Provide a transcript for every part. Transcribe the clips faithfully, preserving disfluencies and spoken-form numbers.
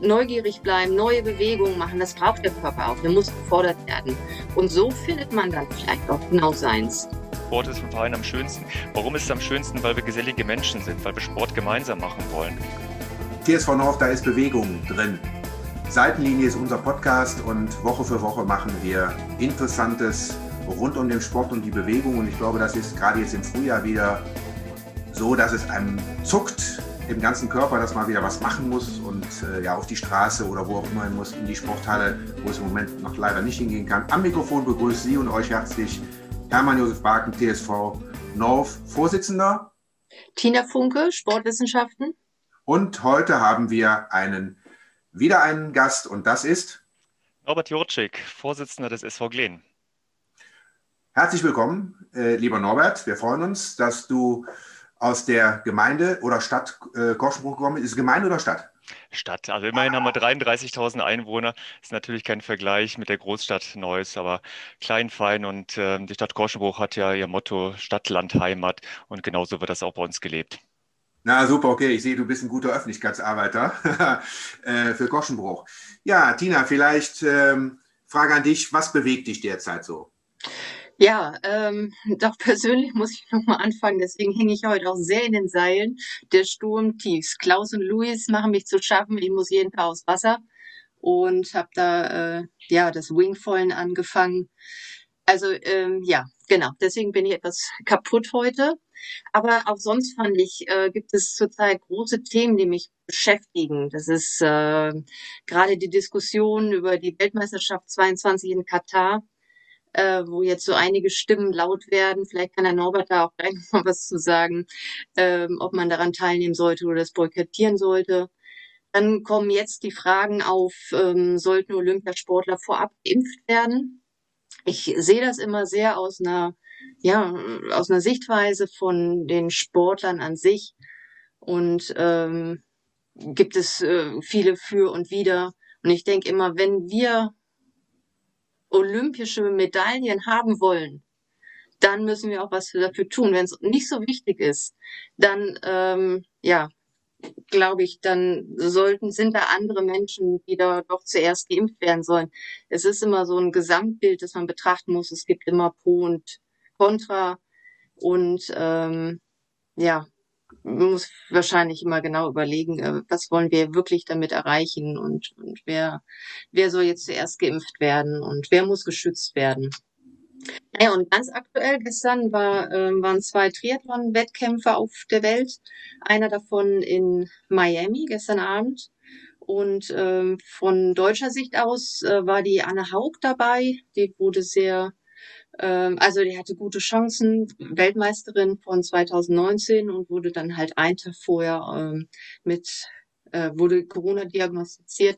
neugierig bleiben, neue Bewegungen machen, das braucht der Körper auch, der muss gefordert werden. Und so findet man dann vielleicht auch genau seins. Sport ist im Verein am schönsten. Warum ist es am schönsten? Weil wir gesellige Menschen sind, weil wir Sport gemeinsam machen wollen. T S V Norf, da ist Bewegung drin. Seitenlinie ist unser Podcast und Woche für Woche machen wir Interessantes rund um den Sport und die Bewegung. Und ich glaube, das ist gerade jetzt im Frühjahr wieder so, dass es einem zuckt im ganzen Körper, dass man wieder was machen muss und äh, ja auf die Straße oder wo auch immer hin muss, in die Sporthalle, wo es im Moment noch leider nicht hingehen kann. Am Mikrofon begrüßt Sie und euch herzlich Hermann-Josef Baken, T S V Norf, Vorsitzender. Tina Funke, Sportwissenschaften. Und heute haben wir einen, wieder einen Gast und das ist Norbert Jorczyk, Vorsitzender des S V Glen. Herzlich willkommen, äh, lieber Norbert. Wir freuen uns, dass du aus der Gemeinde oder Stadt äh, Korschenbruch gekommen bist. Ist es Gemeinde oder Stadt? Stadt. Also immerhin haben wir dreiunddreißigtausend Einwohner. Ist natürlich kein Vergleich mit der Großstadt Neuss, aber klein, fein. Und äh, die Stadt Korschenbruch hat ja ihr Motto Stadt, Land, Heimat. Und genauso wird das auch bei uns gelebt. Na super, okay. Ich sehe, du bist ein guter Öffentlichkeitsarbeiter äh, für Korschenbruch. Ja, Tina, vielleicht ähm, Frage an dich. Was bewegt dich derzeit so? Ja, ähm, doch persönlich muss ich nochmal anfangen, deswegen hänge ich heute auch sehr in den Seilen des Sturmtiefs. Klaus und Luis machen mich zu schaffen, ich muss jeden Tag aufs Wasser und habe da äh, ja das Wingfoilen angefangen. Also ähm, ja, genau, deswegen bin ich etwas kaputt heute. Aber auch sonst fand ich, äh, gibt es zurzeit große Themen, die mich beschäftigen. Das ist äh, gerade die Diskussion über die Weltmeisterschaft zweiundzwanzig in Katar, Äh, wo jetzt so einige Stimmen laut werden, vielleicht kann der Norbert da auch gleich noch was zu sagen, ähm, ob man daran teilnehmen sollte oder das boykottieren sollte. Dann kommen jetzt die Fragen auf, ähm, sollten Olympiasportler vorab geimpft werden? Ich sehe das immer sehr aus einer, ja, aus einer Sichtweise von den Sportlern an sich und ähm, gibt es äh, viele für und wider. Und ich denke immer, wenn wir olympische Medaillen haben wollen, dann müssen wir auch was dafür tun. Wenn es nicht so wichtig ist, dann, ähm, ja, glaube ich, dann sollten, sind da andere Menschen, die da doch zuerst geimpft werden sollen. Es ist immer so ein Gesamtbild, das man betrachten muss. Es gibt immer Pro und Contra und ähm, ja, man muss wahrscheinlich immer genau überlegen, was wollen wir wirklich damit erreichen und, und wer, wer soll jetzt zuerst geimpft werden und wer muss geschützt werden. Naja, und ganz aktuell, gestern war, äh, waren zwei Triathlon-Wettkämpfe auf der Welt, einer davon in Miami gestern Abend und äh, von deutscher Sicht aus äh, war die Anne Haug dabei, die wurde sehr... Also die hatte gute Chancen, Weltmeisterin von zweitausendneunzehn und wurde dann halt einen Tag vorher äh, mit, äh, wurde Corona diagnostiziert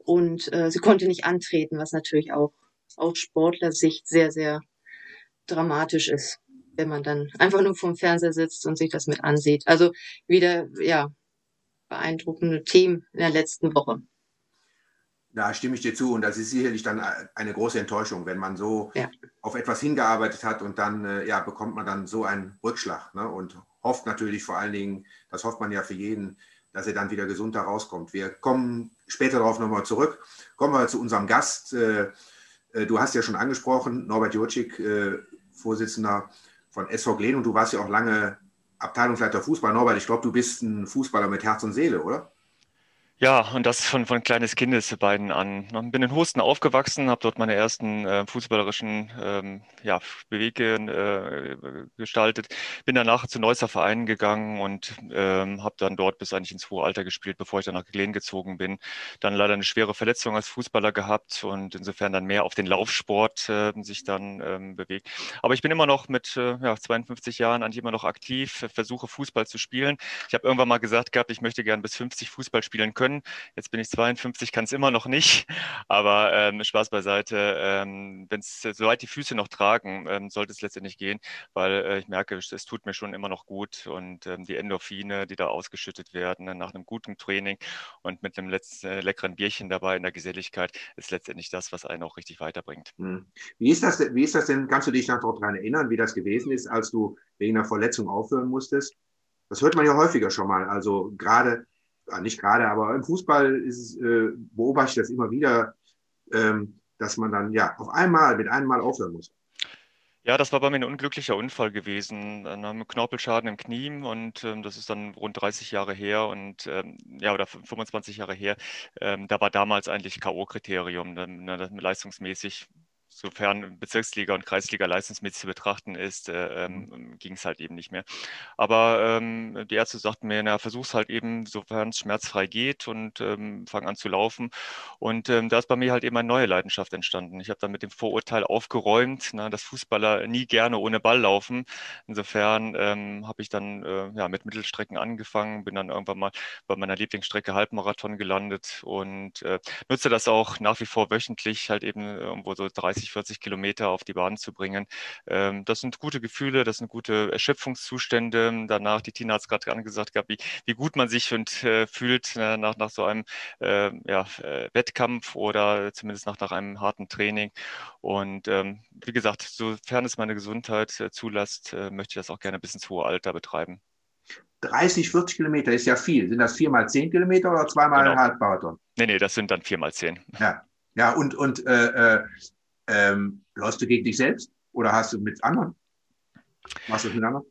und äh, sie konnte nicht antreten, was natürlich auch aus Sportlersicht sehr, sehr dramatisch ist, wenn man dann einfach nur vorm Fernseher sitzt und sich das mit ansieht. Also wieder, ja, beeindruckende Themen in der letzten Woche. Da stimme ich dir zu und das ist sicherlich dann eine große Enttäuschung, wenn man so ja. auf etwas hingearbeitet hat und dann ja, bekommt man dann so einen Rückschlag, ne? Und hofft natürlich vor allen Dingen, das hofft man ja für jeden, dass er dann wieder gesund da rauskommt. Wir kommen später darauf nochmal zurück. Kommen wir zu unserem Gast. Du hast ja schon angesprochen, Norbert Jorczyk, Vorsitzender von S V Glen und du warst ja auch lange Abteilungsleiter Fußball. Norbert, ich glaube, du bist ein Fußballer mit Herz und Seele, oder? Ja, und das von, von kleines Kindes beiden an. Bin in Hosten aufgewachsen, habe dort meine ersten äh, fußballerischen ähm, ja, Bewege äh, gestaltet, bin danach zu Neusser Vereinen gegangen und ähm, habe dann dort bis eigentlich ins hohe Alter gespielt, bevor ich dann nach Glen gezogen bin. Dann leider eine schwere Verletzung als Fußballer gehabt und insofern dann mehr auf den Laufsport äh, sich dann ähm, bewegt. Aber ich bin immer noch mit äh, ja, zweiundfünfzig Jahren eigentlich immer noch aktiv, äh, versuche Fußball zu spielen. Ich habe irgendwann mal gesagt gehabt, ich möchte gern bis fünfzig Fußball spielen können. Jetzt bin ich zweiundfünfzig, kann es immer noch nicht, aber ähm, Spaß beiseite, ähm, wenn es äh, soweit die Füße noch tragen, ähm, sollte es letztendlich gehen, weil äh, ich merke, es, es tut mir schon immer noch gut und ähm, die Endorphine, die da ausgeschüttet werden ne, nach einem guten Training und mit einem letzten, äh, leckeren Bierchen dabei in der Geselligkeit, ist letztendlich das, was einen auch richtig weiterbringt. Wie ist das, wie ist das denn, kannst du dich noch daran erinnern, wie das gewesen ist, als du wegen einer Verletzung aufhören musstest? Das hört man ja häufiger schon mal, also gerade nicht gerade, aber im Fußball ist, äh, beobachte ich das immer wieder, ähm, dass man dann ja auf einmal, mit einem Mal aufhören muss. Ja, das war bei mir ein unglücklicher Unfall gewesen. Dann haben wir Knorpelschaden im Knie und ähm, das ist dann rund dreißig Jahre her und ähm, ja oder fünfundzwanzig Jahre her. Ähm, da war damals eigentlich K O-Kriterium, ne, leistungsmäßig, sofern Bezirksliga und Kreisliga leistungsmäßig zu betrachten ist, äh, ähm, ging es halt eben nicht mehr. Aber ähm, die Ärzte sagten mir, na, versuch's halt eben, sofern es schmerzfrei geht und ähm, fang an zu laufen. Und ähm, da ist bei mir halt eben eine neue Leidenschaft entstanden. Ich habe dann mit dem Vorurteil aufgeräumt, na, dass Fußballer nie gerne ohne Ball laufen. Insofern ähm, habe ich dann äh, ja, mit Mittelstrecken angefangen, bin dann irgendwann mal bei meiner Lieblingsstrecke Halbmarathon gelandet und äh, nutze das auch nach wie vor wöchentlich, halt eben irgendwo so dreißig, vierzig Kilometer auf die Bahn zu bringen. Das sind gute Gefühle, das sind gute Erschöpfungszustände. Danach, die Tina hat es gerade angesagt, wie, wie gut man sich und, äh, fühlt nach, nach so einem äh, ja, Wettkampf oder zumindest nach, nach einem harten Training. Und ähm, wie gesagt, sofern es meine Gesundheit äh, zulässt, äh, möchte ich das auch gerne bis ins hohe Alter betreiben. dreißig, vierzig Kilometer ist ja viel. Sind das vier mal zehn Kilometer oder zweimal genau. ein Halbmarathon? Nee, nee, das sind dann vier mal zehn. Ja, ja und, und äh, äh, Ähm, läufst du gegen dich selbst oder hast du mit anderen? Machst du das mit anderen?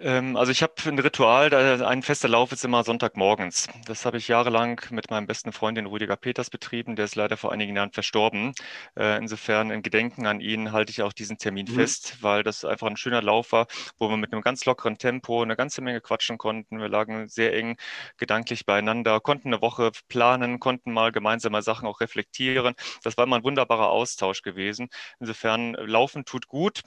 Also ich habe ein Ritual, ein fester Lauf ist immer Sonntagmorgens. Das habe ich jahrelang mit meinem besten Freund, den Rüdiger Peters, betrieben. Der ist leider vor einigen Jahren verstorben. Insofern in Gedenken an ihn halte ich auch diesen Termin mhm. fest, weil das einfach ein schöner Lauf war, wo wir mit einem ganz lockeren Tempo eine ganze Menge quatschen konnten. Wir lagen sehr eng gedanklich beieinander, konnten eine Woche planen, konnten mal gemeinsame Sachen auch reflektieren. Das war immer ein wunderbarer Austausch gewesen. Insofern Laufen tut gut,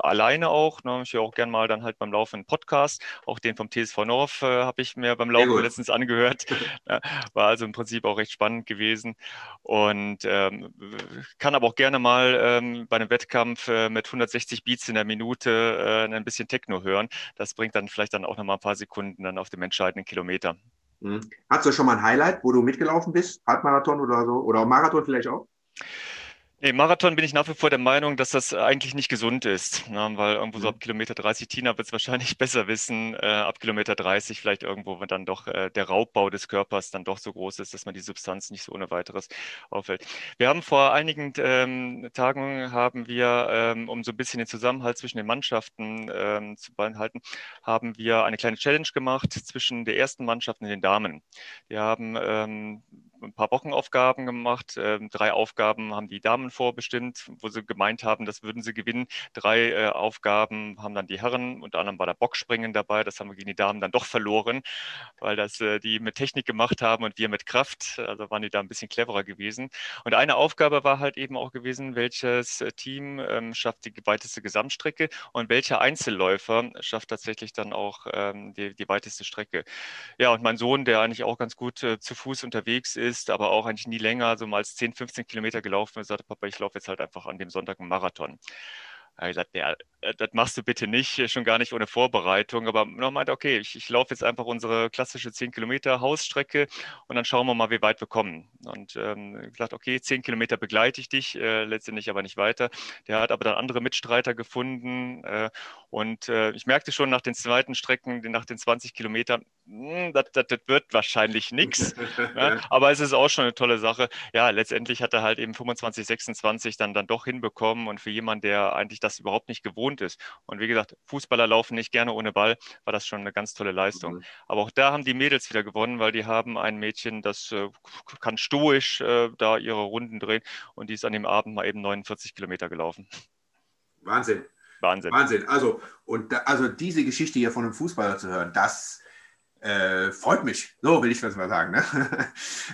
alleine auch. Ich höre auch gern mal dann halt beim Laufen einen Podcast, auch den vom T S V Norf äh, habe ich mir beim Laufen letztens angehört. Ja, war also im Prinzip auch recht spannend gewesen und ähm, kann aber auch gerne mal ähm, bei einem Wettkampf äh, mit hundertsechzig Beats in der Minute äh, ein bisschen Techno hören. Das bringt dann vielleicht dann auch nochmal ein paar Sekunden dann auf dem entscheidenden Kilometer. Mhm. Hast du schon mal ein Highlight, wo du mitgelaufen bist? Halbmarathon oder so? Oder Marathon vielleicht auch? Nee, Marathon bin ich nach wie vor der Meinung, dass das eigentlich nicht gesund ist, ne? Weil irgendwo so ab Kilometer dreißig, Tina wird es wahrscheinlich besser wissen, äh, ab Kilometer dreißig vielleicht irgendwo, wenn dann doch äh, der Raubbau des Körpers dann doch so groß ist, dass man die Substanz nicht so ohne weiteres auffällt. Wir haben vor einigen ähm, Tagen, haben wir, ähm, um so ein bisschen den Zusammenhalt zwischen den Mannschaften ähm, zu behalten, haben wir eine kleine Challenge gemacht zwischen der ersten Mannschaft und den Damen. Wir haben ähm, ein paar Wochenaufgaben gemacht. Ähm, drei Aufgaben haben die Damen vorbestimmt, wo sie gemeint haben, das würden sie gewinnen. Drei äh, Aufgaben haben dann die Herren, unter anderem war der Bockspringen dabei. Das haben wir gegen die Damen dann doch verloren, weil das äh, die mit Technik gemacht haben und wir mit Kraft. Also waren die da ein bisschen cleverer gewesen. Und eine Aufgabe war halt eben auch gewesen, welches Team ähm, schafft die weiteste Gesamtstrecke und welcher Einzelläufer schafft tatsächlich dann auch ähm, die, die weiteste Strecke. Ja, und mein Sohn, der eigentlich auch ganz gut äh, zu Fuß unterwegs ist, ist, aber auch eigentlich nie länger, so mal als zehn, fünfzehn Kilometer gelaufen und sagte, Papa, ich laufe jetzt halt einfach an dem Sonntag einen Marathon. Er hat gesagt, ja, das machst du bitte nicht, schon gar nicht ohne Vorbereitung. Aber er meinte, okay, ich, ich laufe jetzt einfach unsere klassische zehn Kilometer Hausstrecke und dann schauen wir mal, wie weit wir kommen. Und ähm, gesagt, okay, zehn Kilometer begleite ich dich, äh, letztendlich aber nicht weiter. Der hat aber dann andere Mitstreiter gefunden. Äh, und äh, ich merkte schon nach den zweiten Strecken, nach den zwanzig Kilometern, das wird wahrscheinlich nichts. Ja, aber es ist auch schon eine tolle Sache. Ja, letztendlich hat er halt eben fünfundzwanzig, sechsundzwanzig dann, dann doch hinbekommen. Und für jemanden, der eigentlich das überhaupt nicht gewohnt ist. Und wie gesagt, Fußballer laufen nicht gerne ohne Ball, war das schon eine ganz tolle Leistung. Mhm. Aber auch da haben die Mädels wieder gewonnen, weil die haben ein Mädchen, das äh, kann stoisch äh, da ihre Runden drehen und die ist an dem Abend mal eben neunundvierzig Kilometer gelaufen. Wahnsinn. Wahnsinn. Wahnsinn. Also, und da, also diese Geschichte hier von einem Fußballer zu hören, das äh, freut mich. So will ich das mal sagen. Ne?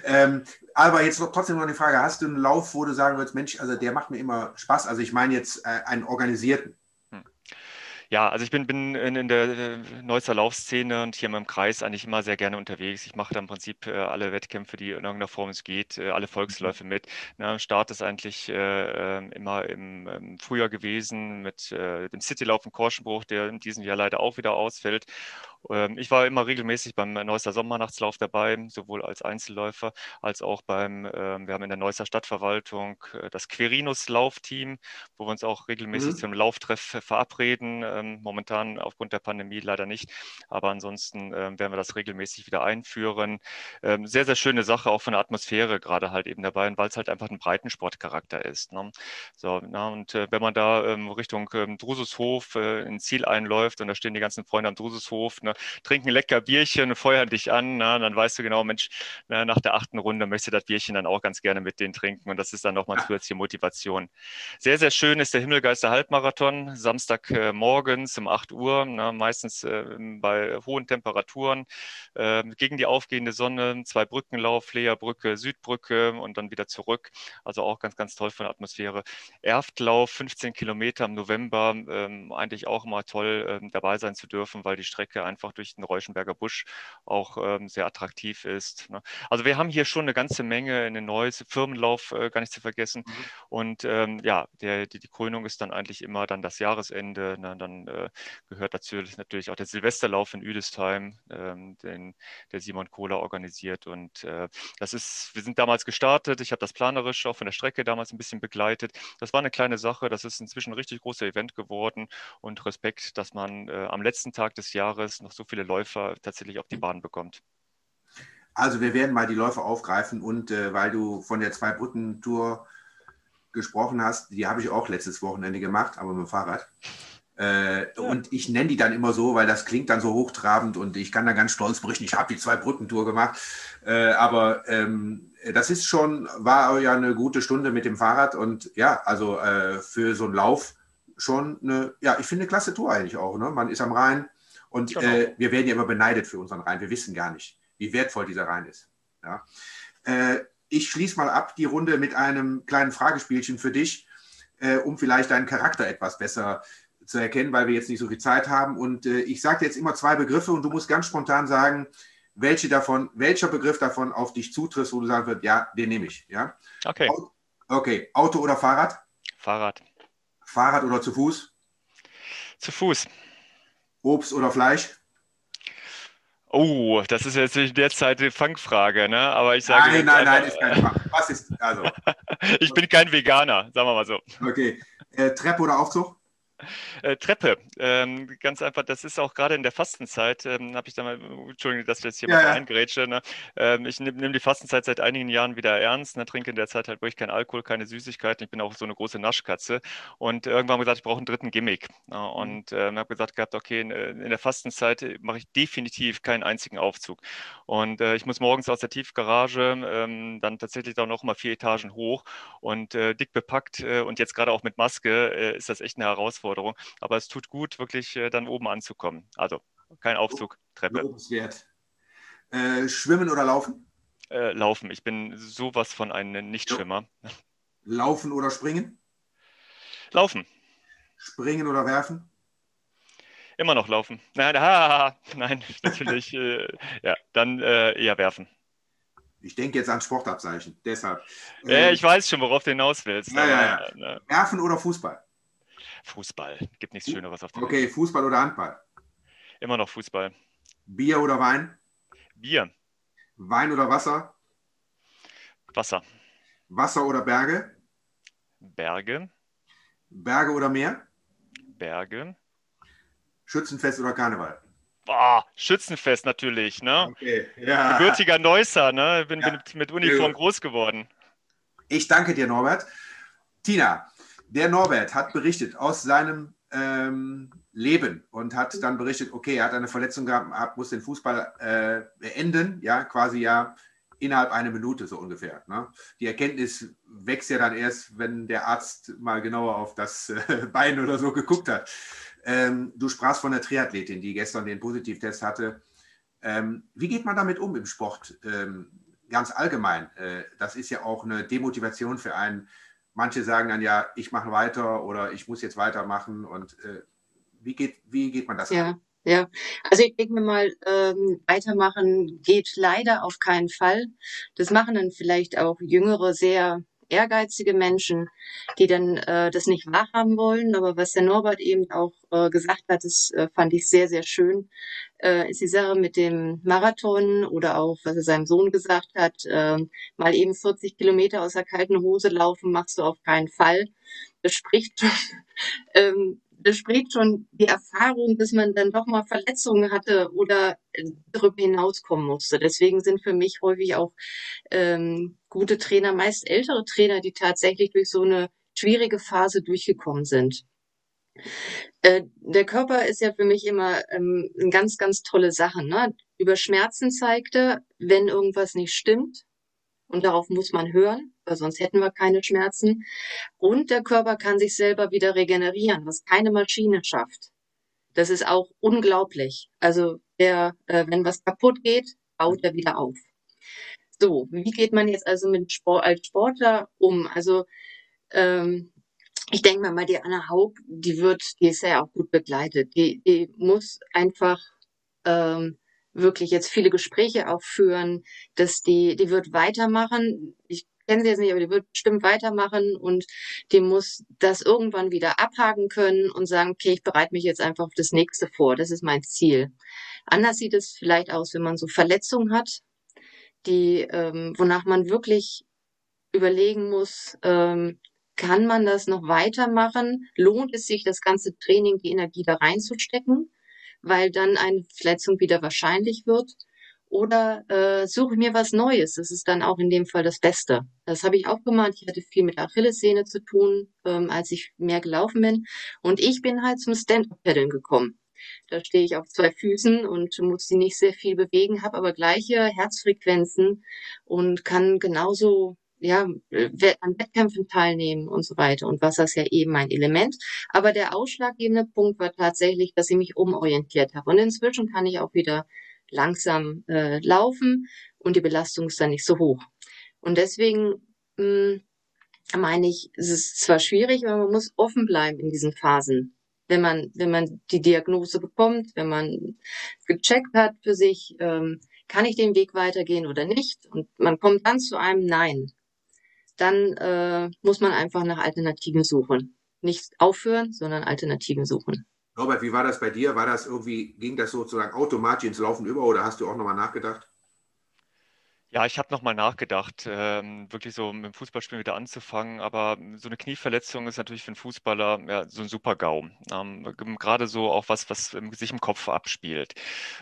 ähm, aber jetzt noch trotzdem noch die Frage, hast du einen Lauf, wo du sagen würdest, Mensch, also der macht mir immer Spaß. Also ich meine jetzt äh, einen organisierten. Ja, also ich bin, bin in, in der Neusser Laufszene und hier in meinem Kreis eigentlich immer sehr gerne unterwegs. Ich mache da im Prinzip äh, alle Wettkämpfe, die in irgendeiner Form es geht, äh, alle Volksläufe mit. Na, Start ist eigentlich äh, immer im, im Frühjahr gewesen mit äh, dem Citylauf in Korschenbruch, der in diesem Jahr leider auch wieder ausfällt. Ähm, ich war immer regelmäßig beim Neusser Sommernachtslauf dabei, sowohl als Einzelläufer als auch beim, äh, wir haben in der Neusser Stadtverwaltung äh, das Quirinus-Laufteam, wo wir uns auch regelmäßig mhm. zum Lauftreff verabreden. ähm, momentan aufgrund der Pandemie leider nicht. Aber ansonsten ähm, werden wir das regelmäßig wieder einführen. Ähm, sehr, sehr schöne Sache, auch von der Atmosphäre gerade halt eben dabei, weil es halt einfach ein Breitensportcharakter ist. Ne? So, na, und äh, wenn man da ähm, Richtung ähm, Drusushof äh, ins Ziel einläuft und da stehen die ganzen Freunde am Drusushof, ne, trinken lecker Bierchen, feuern dich an, na, dann weißt du genau, Mensch, na, nach der achten Runde möchtest du das Bierchen dann auch ganz gerne mit denen trinken. Und das ist dann nochmal zusätzliche Motivation. Sehr, sehr schön ist der Himmelgeister-Halbmarathon, Samstagmorgens äh, um acht Uhr, na, meistens äh, bei hohen Temperaturen, äh, gegen die aufgehende Sonne, zwei Brückenlauf, Fleerbrücke, Südbrücke und dann wieder zurück. Also auch ganz, ganz toll von der Atmosphäre. Erftlauf, fünfzehn Kilometer im November, ähm, eigentlich auch immer toll äh, dabei sein zu dürfen, weil die Strecke einfach durch den Reuschenberger Busch auch ähm, sehr attraktiv ist. Ne? Also wir haben hier schon eine ganze Menge in den Neuss, Firmenlauf äh, gar nicht zu vergessen. Mhm. Und ähm, ja, der, die, die Krönung ist dann eigentlich immer dann das Jahresende. Ne? Dann äh, gehört dazu natürlich auch der Silvesterlauf in Üdestheim, ähm, den der Simon Kohler organisiert. Und äh, das ist, wir sind damals gestartet. Ich habe das planerisch auch von der Strecke damals ein bisschen begleitet. Das war eine kleine Sache. Das ist inzwischen ein richtig großes Event geworden. Und Respekt, dass man äh, am letzten Tag des Jahres noch so viele Läufer tatsächlich auf die Bahn bekommt. Also wir werden mal die Läufe aufgreifen und äh, weil du von der Zwei-Brücken-Tour gesprochen hast, die habe ich auch letztes Wochenende gemacht, aber mit dem Fahrrad. Äh, ja. Und ich nenne die dann immer so, weil das klingt dann so hochtrabend und ich kann dann ganz stolz berichten, ich habe die Zwei-Brücken-Tour gemacht. Äh, aber ähm, das ist schon, war ja eine gute Stunde mit dem Fahrrad und ja, also äh, für so einen Lauf schon eine, ja, ich finde eine klasse Tour eigentlich auch. Ne? Man ist am Rhein und genau. äh, wir werden ja immer beneidet für unseren Rhein, wir wissen gar nicht, wie wertvoll dieser Rhein ist. Ja. Äh, ich schließe mal ab die Runde mit einem kleinen Fragespielchen für dich, äh, um vielleicht deinen Charakter etwas besser zu erkennen, weil wir jetzt nicht so viel Zeit haben. Und äh, ich sage jetzt immer zwei Begriffe und du musst ganz spontan sagen, welche davon, welcher Begriff davon auf dich zutrifft, wo du sagen wirst, ja, den nehme ich. Ja? Okay. Auto, okay. Auto oder Fahrrad? Fahrrad. Fahrrad oder zu Fuß? Zu Fuß. Obst oder Fleisch? Oh, das ist jetzt derzeit die Fangfrage, ne? Aber ich sage nein, nein, nein, ist kein Fang. Was ist also? Ich bin kein Veganer, sagen wir mal so. Okay. Äh, Treppe oder Aufzug? Äh, Treppe. Ähm, ganz einfach, das ist auch gerade in der Fastenzeit, ähm, habe ich da mal, Entschuldigung, dass ich jetzt hier ja, mal reingrätsche, ne? ähm, ich nehme nehm die Fastenzeit seit einigen Jahren wieder ernst, ne? Trinke in der Zeit halt wirklich keinen Alkohol, keine Süßigkeiten, ich bin auch so eine große Naschkatze und irgendwann habe ich gesagt, ich brauche einen dritten Gimmick, ne? Und ähm, habe gesagt gehabt, okay, in, in der Fastenzeit mache ich definitiv keinen einzigen Aufzug und äh, ich muss morgens aus der Tiefgarage ähm, dann tatsächlich auch noch mal vier Etagen hoch und äh, dick bepackt äh, und jetzt gerade auch mit Maske äh, ist das echt eine Herausforderung. Aber es tut gut, wirklich äh, dann oben anzukommen. Also kein Aufzug, Treppe. Lobenswert. Äh, schwimmen oder laufen? Äh, laufen. Ich bin sowas von einem Nichtschwimmer. Laufen oder springen? Laufen. Springen oder werfen? Immer noch laufen. Nein, ah, nein natürlich. äh, ja, dann äh, eher werfen. Ich denke jetzt an Sportabzeichen. Deshalb. Äh, äh, ich weiß schon, worauf du hinaus willst. Na, na, na, na. Werfen oder Fußball? Fußball. Gibt nichts Schöneres auf der Welt. Okay, Fußball oder Handball? Immer noch Fußball. Bier oder Wein? Bier. Wein oder Wasser? Wasser. Wasser oder Berge? Berge. Berge oder Meer? Berge. Schützenfest oder Karneval? Boah, Schützenfest natürlich, ne? Okay, ja. Gebürtiger Neusser, ne? Bin, ja. bin mit Uniform ja. groß geworden. Ich danke dir, Norbert. Tina. Der Norbert hat berichtet aus seinem ähm, Leben und hat dann berichtet, okay, er hat eine Verletzung gehabt, muss den Fußball äh, beenden, ja, quasi ja innerhalb einer Minute so ungefähr. Ne? Die Erkenntnis wächst ja dann erst, wenn der Arzt mal genauer auf das äh, Bein oder so geguckt hat. Ähm, du sprachst von der Triathletin, die gestern den Positivtest hatte. Ähm, wie geht man damit um im Sport? Ähm, ganz allgemein, äh, das ist ja auch eine Demotivation für einen. Manche sagen dann ja, ich mache weiter oder ich muss jetzt weitermachen. Und äh, wie geht, wie geht man das ja, an? Ja, also ich denke mir mal, ähm, weitermachen geht leider auf keinen Fall. Das machen dann vielleicht auch jüngere, sehr ehrgeizige Menschen, die dann äh, das nicht wahrhaben wollen. Aber was der Norbert eben auch äh, gesagt hat, das äh, fand ich sehr, sehr schön, äh, ist die Sache mit dem Marathon oder auch, was er seinem Sohn gesagt hat, äh, mal eben vierzig Kilometer aus der kalten Hose laufen, machst du auf keinen Fall. Das spricht ähm, bespricht schon die Erfahrung, dass man dann doch mal Verletzungen hatte oder darüber hinauskommen musste. Deswegen sind für mich häufig auch ähm, gute Trainer, meist ältere Trainer, die tatsächlich durch so eine schwierige Phase durchgekommen sind. Äh, der Körper ist ja für mich immer ähm, eine ganz, ganz tolle Sache, ne? Über Schmerzen zeigte, wenn irgendwas nicht stimmt. Und darauf muss man hören, weil sonst hätten wir keine Schmerzen. Und der Körper kann sich selber wieder regenerieren, was keine Maschine schafft. Das ist auch unglaublich. Also der, äh, wenn was kaputt geht, baut er wieder auf. So, wie geht man jetzt also mit Sport, als Sportler um? Also ähm, ich denke mal, die Anne Haug, die wird, die ist ja auch gut begleitet. Die, die muss einfach... Ähm, wirklich jetzt viele Gespräche auch führen, dass die, die wird weitermachen. Ich kenne sie jetzt nicht, aber die wird bestimmt weitermachen und die muss das irgendwann wieder abhaken können und sagen, okay, ich bereite mich jetzt einfach auf das nächste vor. Das ist mein Ziel. Anders sieht es vielleicht aus, wenn man so Verletzungen hat, die, ähm, wonach man wirklich überlegen muss, ähm, kann man das noch weitermachen? Lohnt es sich, das ganze Training, die Energie da reinzustecken? Weil dann eine Verletzung wieder wahrscheinlich wird. Oder äh, suche mir was Neues. Das ist dann auch in dem Fall das Beste. Das habe ich auch gemacht. Ich hatte viel mit Achillessehne zu tun, ähm, als ich mehr gelaufen bin. Und ich bin halt zum Stand-up-Paddeln gekommen. Da stehe ich auf zwei Füßen und muss die nicht sehr viel bewegen, habe aber gleiche Herzfrequenzen und kann genauso ja an Wettkämpfen teilnehmen und so weiter. Und Wasser ist ja eben ein Element. Aber der ausschlaggebende Punkt war tatsächlich, dass ich mich umorientiert habe. Und inzwischen kann ich auch wieder langsam äh, laufen und die Belastung ist dann nicht so hoch. Und deswegen mh, meine ich, es ist zwar schwierig, aber man muss offen bleiben in diesen Phasen. Wenn man, wenn man die Diagnose bekommt, wenn man gecheckt hat für sich, ähm, kann ich den Weg weitergehen oder nicht? Und man kommt dann zu einem Nein. Dann äh, muss man einfach nach Alternativen suchen. Nicht aufhören, sondern Alternativen suchen. Norbert, wie war das bei dir? War das irgendwie, ging das sozusagen automatisch ins Laufen über oder hast du auch nochmal nachgedacht? Ja, ich habe nochmal nachgedacht, ähm, wirklich so mit dem Fußballspielen wieder anzufangen. Aber so eine Knieverletzung ist natürlich für einen Fußballer ja, so ein Super-GAU. Ähm, gerade so auch was, was sich im Kopf abspielt.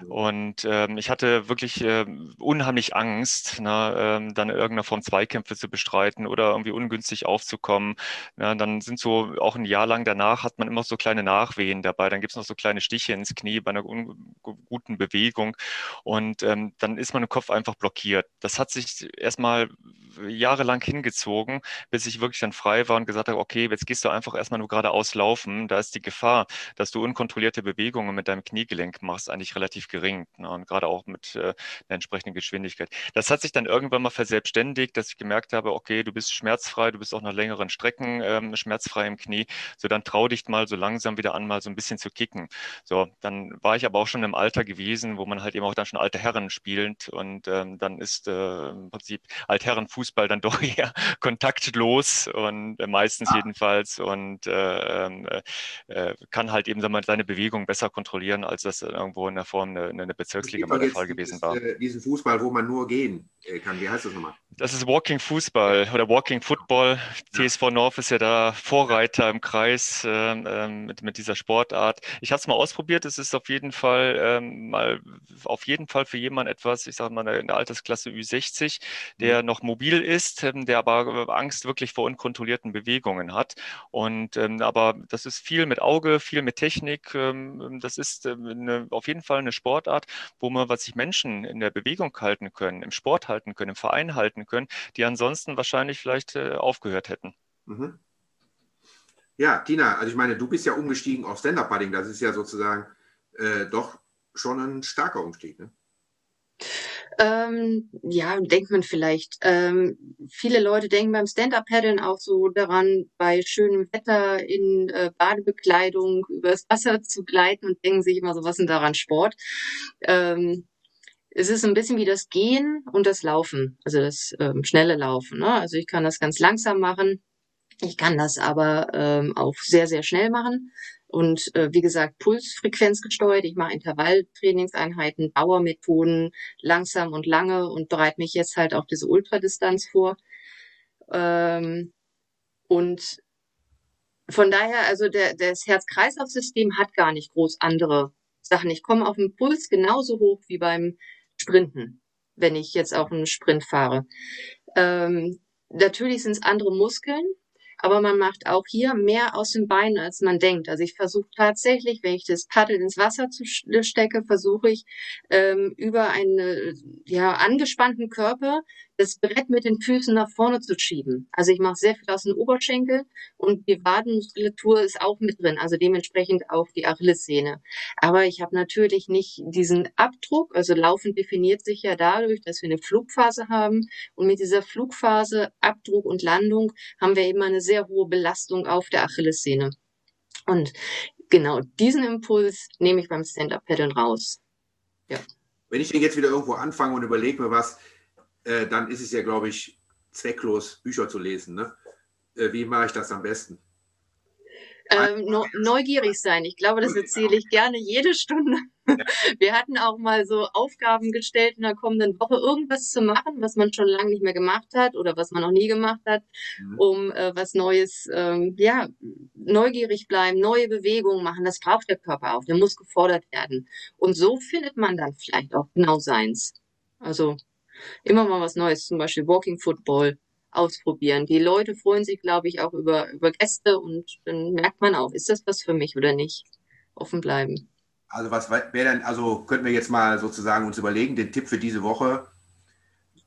Und ähm, ich hatte wirklich äh, unheimlich Angst, ne, ähm, dann in irgendeiner Form Zweikämpfe zu bestreiten oder irgendwie ungünstig aufzukommen. Ja, dann sind so auch ein Jahr lang danach hat man immer so kleine Nachwehen dabei. Dann gibt es noch so kleine Stiche ins Knie bei einer guten Bewegung. Und ähm, dann ist man im Kopf einfach blockiert. Das hat sich erstmal jahrelang hingezogen, bis ich wirklich dann frei war und gesagt habe, okay, jetzt gehst du einfach erstmal nur geradeaus laufen. Da ist die Gefahr, dass du unkontrollierte Bewegungen mit deinem Kniegelenk machst, eigentlich relativ gering. Ne? Und gerade auch mit äh, der entsprechenden Geschwindigkeit. Das hat sich dann irgendwann mal verselbstständigt, dass ich gemerkt habe, okay, du bist schmerzfrei, du bist auch nach längeren Strecken ähm, schmerzfrei im Knie. So, dann trau dich mal so langsam wieder an, mal so ein bisschen zu kicken. So, dann war ich aber auch schon im Alter gewesen, wo man halt eben auch dann schon alte Herren spielt und ähm, dann ist Äh, im Prinzip Altherrenfußball dann doch eher kontaktlos und äh, meistens ja. jedenfalls und äh, äh, äh, kann halt eben mal, seine Bewegung besser kontrollieren, als das irgendwo in der Form eine, eine Bezirksliga mal der Fall gewesen ist, war. Äh, diesen Fußball, wo man nur gehen kann, wie heißt das nochmal? Das ist Walking Fußball oder Walking Football. Ja. T S V Norf ist ja da Vorreiter im Kreis äh, äh, mit, mit dieser Sportart. Ich habe es mal ausprobiert, es ist auf jeden Fall äh, mal auf jeden Fall für jemanden etwas, ich sage mal in der Altersklasse Ü sechzig, der noch mobil ist, der aber Angst wirklich vor unkontrollierten Bewegungen hat. Und ähm, aber das ist viel mit Auge, viel mit Technik. Ähm, das ist ähm, eine, auf jeden Fall eine Sportart, wo man, was sich Menschen in der Bewegung halten können, im Sport halten können, im Verein halten können, die ansonsten wahrscheinlich vielleicht äh, aufgehört hätten. Mhm. Ja, Tina, also ich meine, du bist ja umgestiegen auf Stand-Up-Paddling. Das ist ja sozusagen äh, doch schon ein starker Umstieg, ne? Ähm, ja, denkt man vielleicht. Ähm, viele Leute denken beim Stand-Up-Paddeln auch so daran, bei schönem Wetter in äh, Badebekleidung übers Wasser zu gleiten und denken sich immer so, was ist denn daran Sport? Ähm, es ist ein bisschen wie das Gehen und das Laufen, also das ähm, schnelle Laufen, ne? Also ich kann das ganz langsam machen, ich kann das aber ähm, auch sehr, sehr schnell machen. Und äh, wie gesagt, Pulsfrequenz gesteuert. Ich mache Intervalltrainingseinheiten, Dauermethoden, langsam und lange und bereite mich jetzt halt auf diese Ultradistanz vor. Ähm, und von daher, also der, das Herz-Kreislauf-System hat gar nicht groß andere Sachen. Ich komme auf den Puls genauso hoch wie beim Sprinten, wenn ich jetzt auch einen Sprint fahre. Ähm, natürlich sind es andere Muskeln, aber man macht auch hier mehr aus den Beinen, als man denkt. Also ich versuche tatsächlich, wenn ich das Paddel ins Wasser zu stecke, versuche ich ähm, über einen ja, angespannten Körper das Brett mit den Füßen nach vorne zu schieben. Also ich mache sehr viel aus den Oberschenkeln und die Wadenmuskulatur ist auch mit drin, also dementsprechend auch die Achillessehne. Aber ich habe natürlich nicht diesen Abdruck, also Laufen definiert sich ja dadurch, dass wir eine Flugphase haben und mit dieser Flugphase, Abdruck und Landung haben wir eben eine sehr hohe Belastung auf der Achillessehne. Und genau diesen Impuls nehme ich beim Stand-Up-Paddeln raus. Ja. Wenn ich den jetzt wieder irgendwo anfange und überlege mir was, Äh, dann ist es ja, glaube ich, zwecklos, Bücher zu lesen. Ne? Äh, wie mache ich das am besten? Ähm, ne neugierig sein. Ich glaube, das erzähle ich gerne jede Stunde. Ja. Wir hatten auch mal so Aufgaben gestellt in der kommenden Woche, irgendwas zu machen, was man schon lange nicht mehr gemacht hat oder was man noch nie gemacht hat, mhm. um äh, was Neues, ähm, ja, neugierig bleiben, neue Bewegungen machen. Das braucht der Körper auch, der muss gefordert werden. Und so findet man dann vielleicht auch genau seins. Also immer mal was Neues, zum Beispiel Walking Football ausprobieren. Die Leute freuen sich, glaube ich, auch über, über Gäste und dann merkt man auch, ist das was für mich oder nicht? Offen bleiben. Also was wäre denn, also könnten wir jetzt mal sozusagen uns überlegen, den Tipp für diese Woche,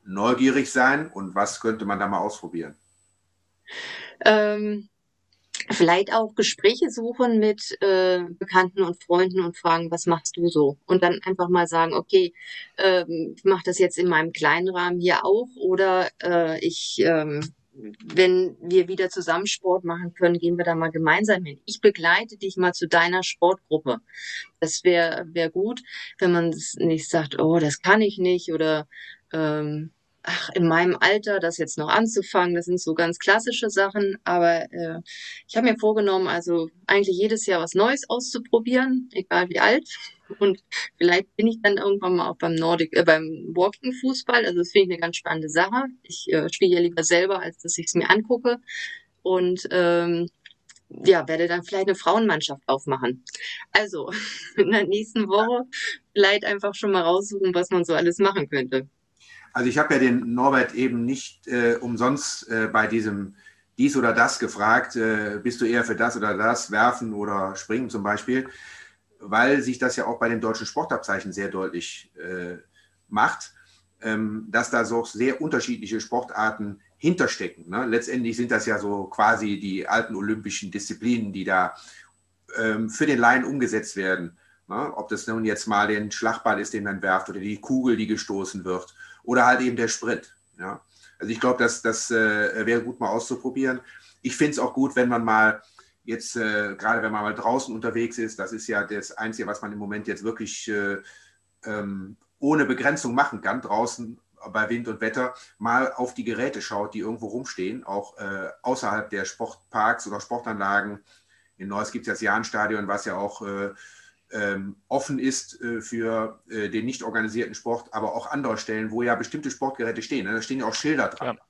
neugierig sein und was könnte man da mal ausprobieren? Ähm, vielleicht auch Gespräche suchen mit äh, Bekannten und Freunden und fragen, was machst du so? Und dann einfach mal sagen, okay, ähm, ich mache das jetzt in meinem kleinen Rahmen hier auch oder äh, ich, ähm, wenn wir wieder zusammen Sport machen können, gehen wir da mal gemeinsam hin. Ich begleite dich mal zu deiner Sportgruppe. Das wäre wär gut, wenn man nicht sagt, oh, das kann ich nicht oder ähm, ach, in meinem Alter das jetzt noch anzufangen, das sind so ganz klassische Sachen, aber äh, ich habe mir vorgenommen, also eigentlich jedes Jahr was Neues auszuprobieren, egal wie alt, und vielleicht bin ich dann irgendwann mal auch beim Nordic, äh, beim Walking-Fußball, also das finde ich eine ganz spannende Sache, ich äh, spiele ja lieber selber, als dass ich es mir angucke und ähm, ja, werde dann vielleicht eine Frauenmannschaft aufmachen. Also in der nächsten Woche vielleicht einfach schon mal raussuchen, was man so alles machen könnte. Also ich habe ja den Norbert eben nicht äh, umsonst äh, bei diesem dies oder das gefragt, äh, bist du eher für das oder das, werfen oder springen zum Beispiel, weil sich das ja auch bei dem deutschen Sportabzeichen sehr deutlich äh, macht, ähm, dass da so sehr unterschiedliche Sportarten hinterstecken. Ne? Letztendlich sind das ja so quasi die alten olympischen Disziplinen, die da ähm, für den Laien umgesetzt werden. Ne? Ob das nun jetzt mal den Schlagball ist, den man werft oder die Kugel, die gestoßen wird. Oder halt eben der Sprint. Ja. Also ich glaube, das, das äh, wäre gut mal auszuprobieren. Ich finde es auch gut, wenn man mal jetzt, äh, gerade wenn man mal draußen unterwegs ist, das ist ja das Einzige, was man im Moment jetzt wirklich äh, ähm, ohne Begrenzung machen kann, draußen bei Wind und Wetter, mal auf die Geräte schaut, die irgendwo rumstehen, auch äh, außerhalb der Sportparks oder Sportanlagen. In Neuss gibt es das Jahnstadion, was ja auch äh, offen ist für den nicht organisierten Sport, aber auch andere Stellen, wo ja bestimmte Sportgeräte stehen. Da stehen ja auch Schilder dran. Ja.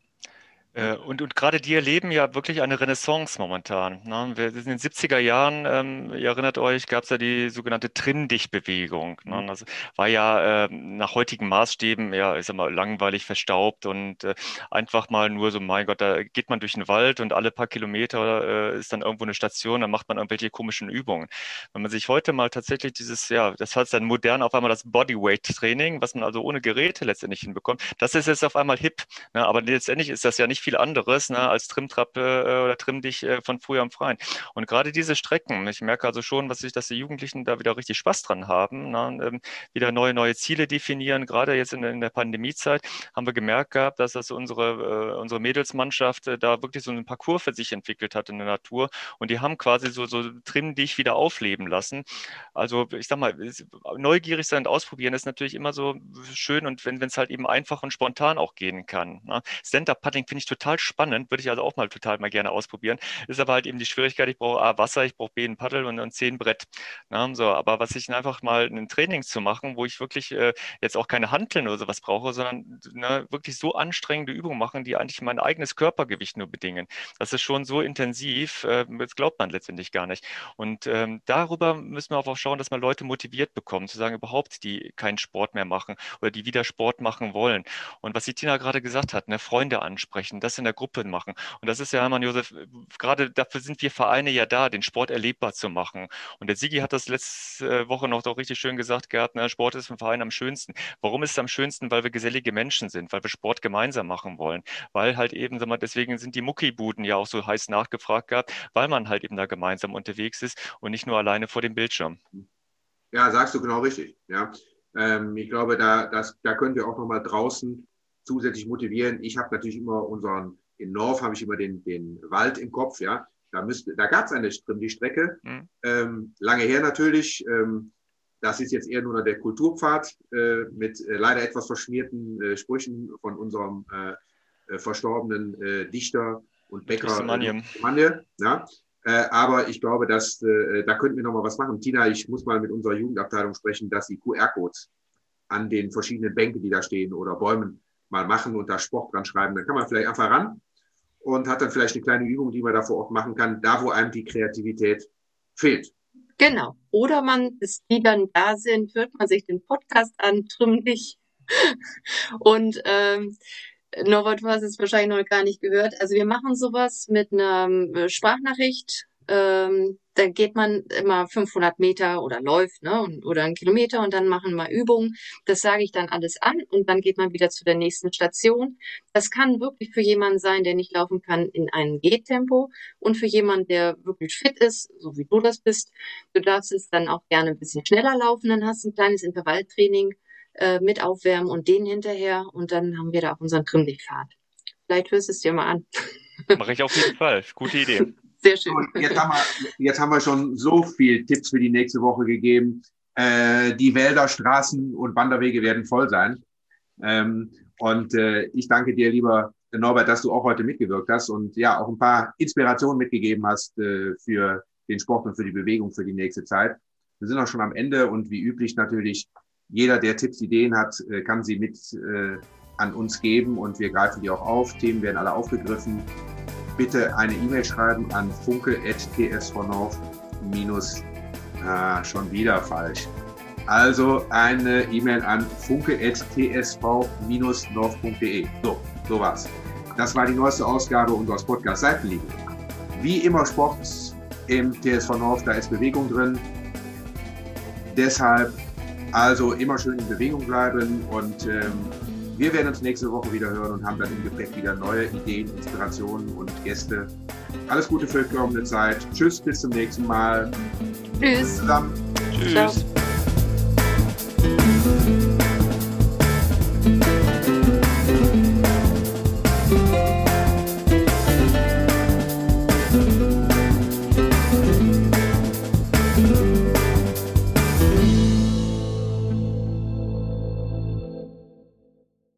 Und, und gerade die erleben ja wirklich eine Renaissance momentan. In den siebziger Jahren, ihr erinnert euch, gab es ja die sogenannte Trimm-Dich-Bewegung. Das war ja nach heutigen Maßstäben ja, ich sag mal, langweilig, verstaubt und einfach mal nur so, mein Gott, da geht man durch den Wald und alle paar Kilometer ist dann irgendwo eine Station, dann macht man irgendwelche komischen Übungen. Wenn man sich heute mal tatsächlich dieses, ja, das heißt dann modern auf einmal das Bodyweight-Training, was man also ohne Geräte letztendlich hinbekommt, das ist jetzt auf einmal hip. Aber letztendlich ist das ja nicht viel anderes, ne, als Trimmtrappe äh, oder Trimm dich äh, von früher im Freien. Und gerade diese Strecken, ich merke also schon, was ich, dass die Jugendlichen da wieder richtig Spaß dran haben, ne, und, ähm, wieder neue, neue Ziele definieren. Gerade jetzt in, in der Pandemiezeit haben wir gemerkt gehabt, dass das unsere, äh, unsere Mädelsmannschaft äh, da wirklich so einen Parcours für sich entwickelt hat in der Natur. Und die haben quasi so, so Trimm dich wieder aufleben lassen. Also ich sag mal, neugierig sein und ausprobieren ist natürlich immer so schön und wenn es halt eben einfach und spontan auch gehen kann. Ne. Stand-Up-Paddling finde ich total total spannend, würde ich also auch mal total mal gerne ausprobieren. Ist aber halt eben die Schwierigkeit, ich brauche A, Wasser, ich brauche B, ein Paddel und, und C, ein Brett. Na, so, aber was ich einfach mal ein Training zu machen, wo ich wirklich äh, jetzt auch keine Hanteln oder sowas brauche, sondern ne, wirklich so anstrengende Übungen machen, die eigentlich mein eigenes Körpergewicht nur bedingen. Das ist schon so intensiv, äh, das glaubt man letztendlich gar nicht. Und ähm, darüber müssen wir auch schauen, dass man Leute motiviert bekommt, zu sagen, überhaupt, die keinen Sport mehr machen oder die wieder Sport machen wollen. Und was die Tina gerade gesagt hat, ne, Freunde ansprechen, das in der Gruppe machen. Und das ist ja, Hermann-Josef, gerade dafür sind wir Vereine ja da, den Sport erlebbar zu machen. Und der Sigi hat das letzte Woche noch doch richtig schön gesagt gehabt, ne, Sport ist im Verein am schönsten. Warum ist es am schönsten? Weil wir gesellige Menschen sind, weil wir Sport gemeinsam machen wollen. Weil halt eben, sag mal, deswegen sind die Muckibuden ja auch so heiß nachgefragt gehabt, weil man halt eben da gemeinsam unterwegs ist und nicht nur alleine vor dem Bildschirm. Ja, sagst du genau richtig. Ja. Ähm, ich glaube, da, das, da können wir auch nochmal draußen zusätzlich motivieren. Ich habe natürlich immer unseren, in Norf habe ich immer den, den Wald im Kopf, ja. Da, müsste, da gab es eine die Strecke, mhm. ähm, lange her natürlich. Ähm, das ist jetzt eher nur der Kulturpfad äh, mit äh, leider etwas verschmierten äh, Sprüchen von unserem äh, äh, verstorbenen äh, Dichter und Bäcker Mannheim. Ja. Äh, aber ich glaube, dass, äh, da könnten wir noch mal was machen. Tina, ich muss mal mit unserer Jugendabteilung sprechen, dass die Q R-Codes an den verschiedenen Bänken, die da stehen oder Bäumen mal machen und da Sport dran schreiben. Dann kann man vielleicht einfach ran und hat dann vielleicht eine kleine Übung, die man da vor Ort machen kann, da wo einem die Kreativität fehlt. Genau. Oder man, bis die dann da sind, hört man sich den Podcast an, trümmlich. Und ähm, Norbert, du hast es wahrscheinlich noch gar nicht gehört. Also wir machen sowas mit einer Sprachnachricht. Ähm, da geht man immer fünfhundert Meter oder läuft, ne, und, oder einen Kilometer und dann machen wir Übungen. Das sage ich dann alles an und dann geht man wieder zu der nächsten Station. Das kann wirklich für jemanden sein, der nicht laufen kann, in einem Gehtempo und für jemanden, der wirklich fit ist, so wie du das bist. Du darfst es dann auch gerne ein bisschen schneller laufen, dann hast du ein kleines Intervalltraining äh, mit aufwärmen und den hinterher und dann haben wir da auch unseren Trimmlichtpfad. Vielleicht hörst du es dir mal an. Mache ich auf jeden Fall. Gute Idee. Sehr schön. Und jetzt, haben wir, jetzt haben wir schon so viele Tipps für die nächste Woche gegeben. Äh, die Wälder, Straßen und Wanderwege werden voll sein. Ähm, und äh, ich danke dir, lieber Norbert, dass du auch heute mitgewirkt hast und ja auch ein paar Inspirationen mitgegeben hast äh, für den Sport und für die Bewegung für die nächste Zeit. Wir sind auch schon am Ende und wie üblich natürlich, jeder, der Tipps, Ideen hat, äh, kann sie mit äh, an uns geben und wir greifen die auch auf. Themen werden alle aufgegriffen. Bitte eine E-Mail schreiben an funke at t s v norf minus, ah, schon wieder falsch. Also eine E-Mail an funke at t s v norf punkt de. So, so war's. Das war die neueste Ausgabe unseres Podcasts Seitenlinie. Wie immer Sport im T S V Norf, da ist Bewegung drin. Deshalb also immer schön in Bewegung bleiben und ähm, wir werden uns nächste Woche wieder hören und haben dann im Gepäck wieder neue Ideen, Inspirationen und Gäste. Alles Gute für die kommende Zeit. Tschüss, bis zum nächsten Mal. Tschüss. Zusammen. Tschüss. Ciao.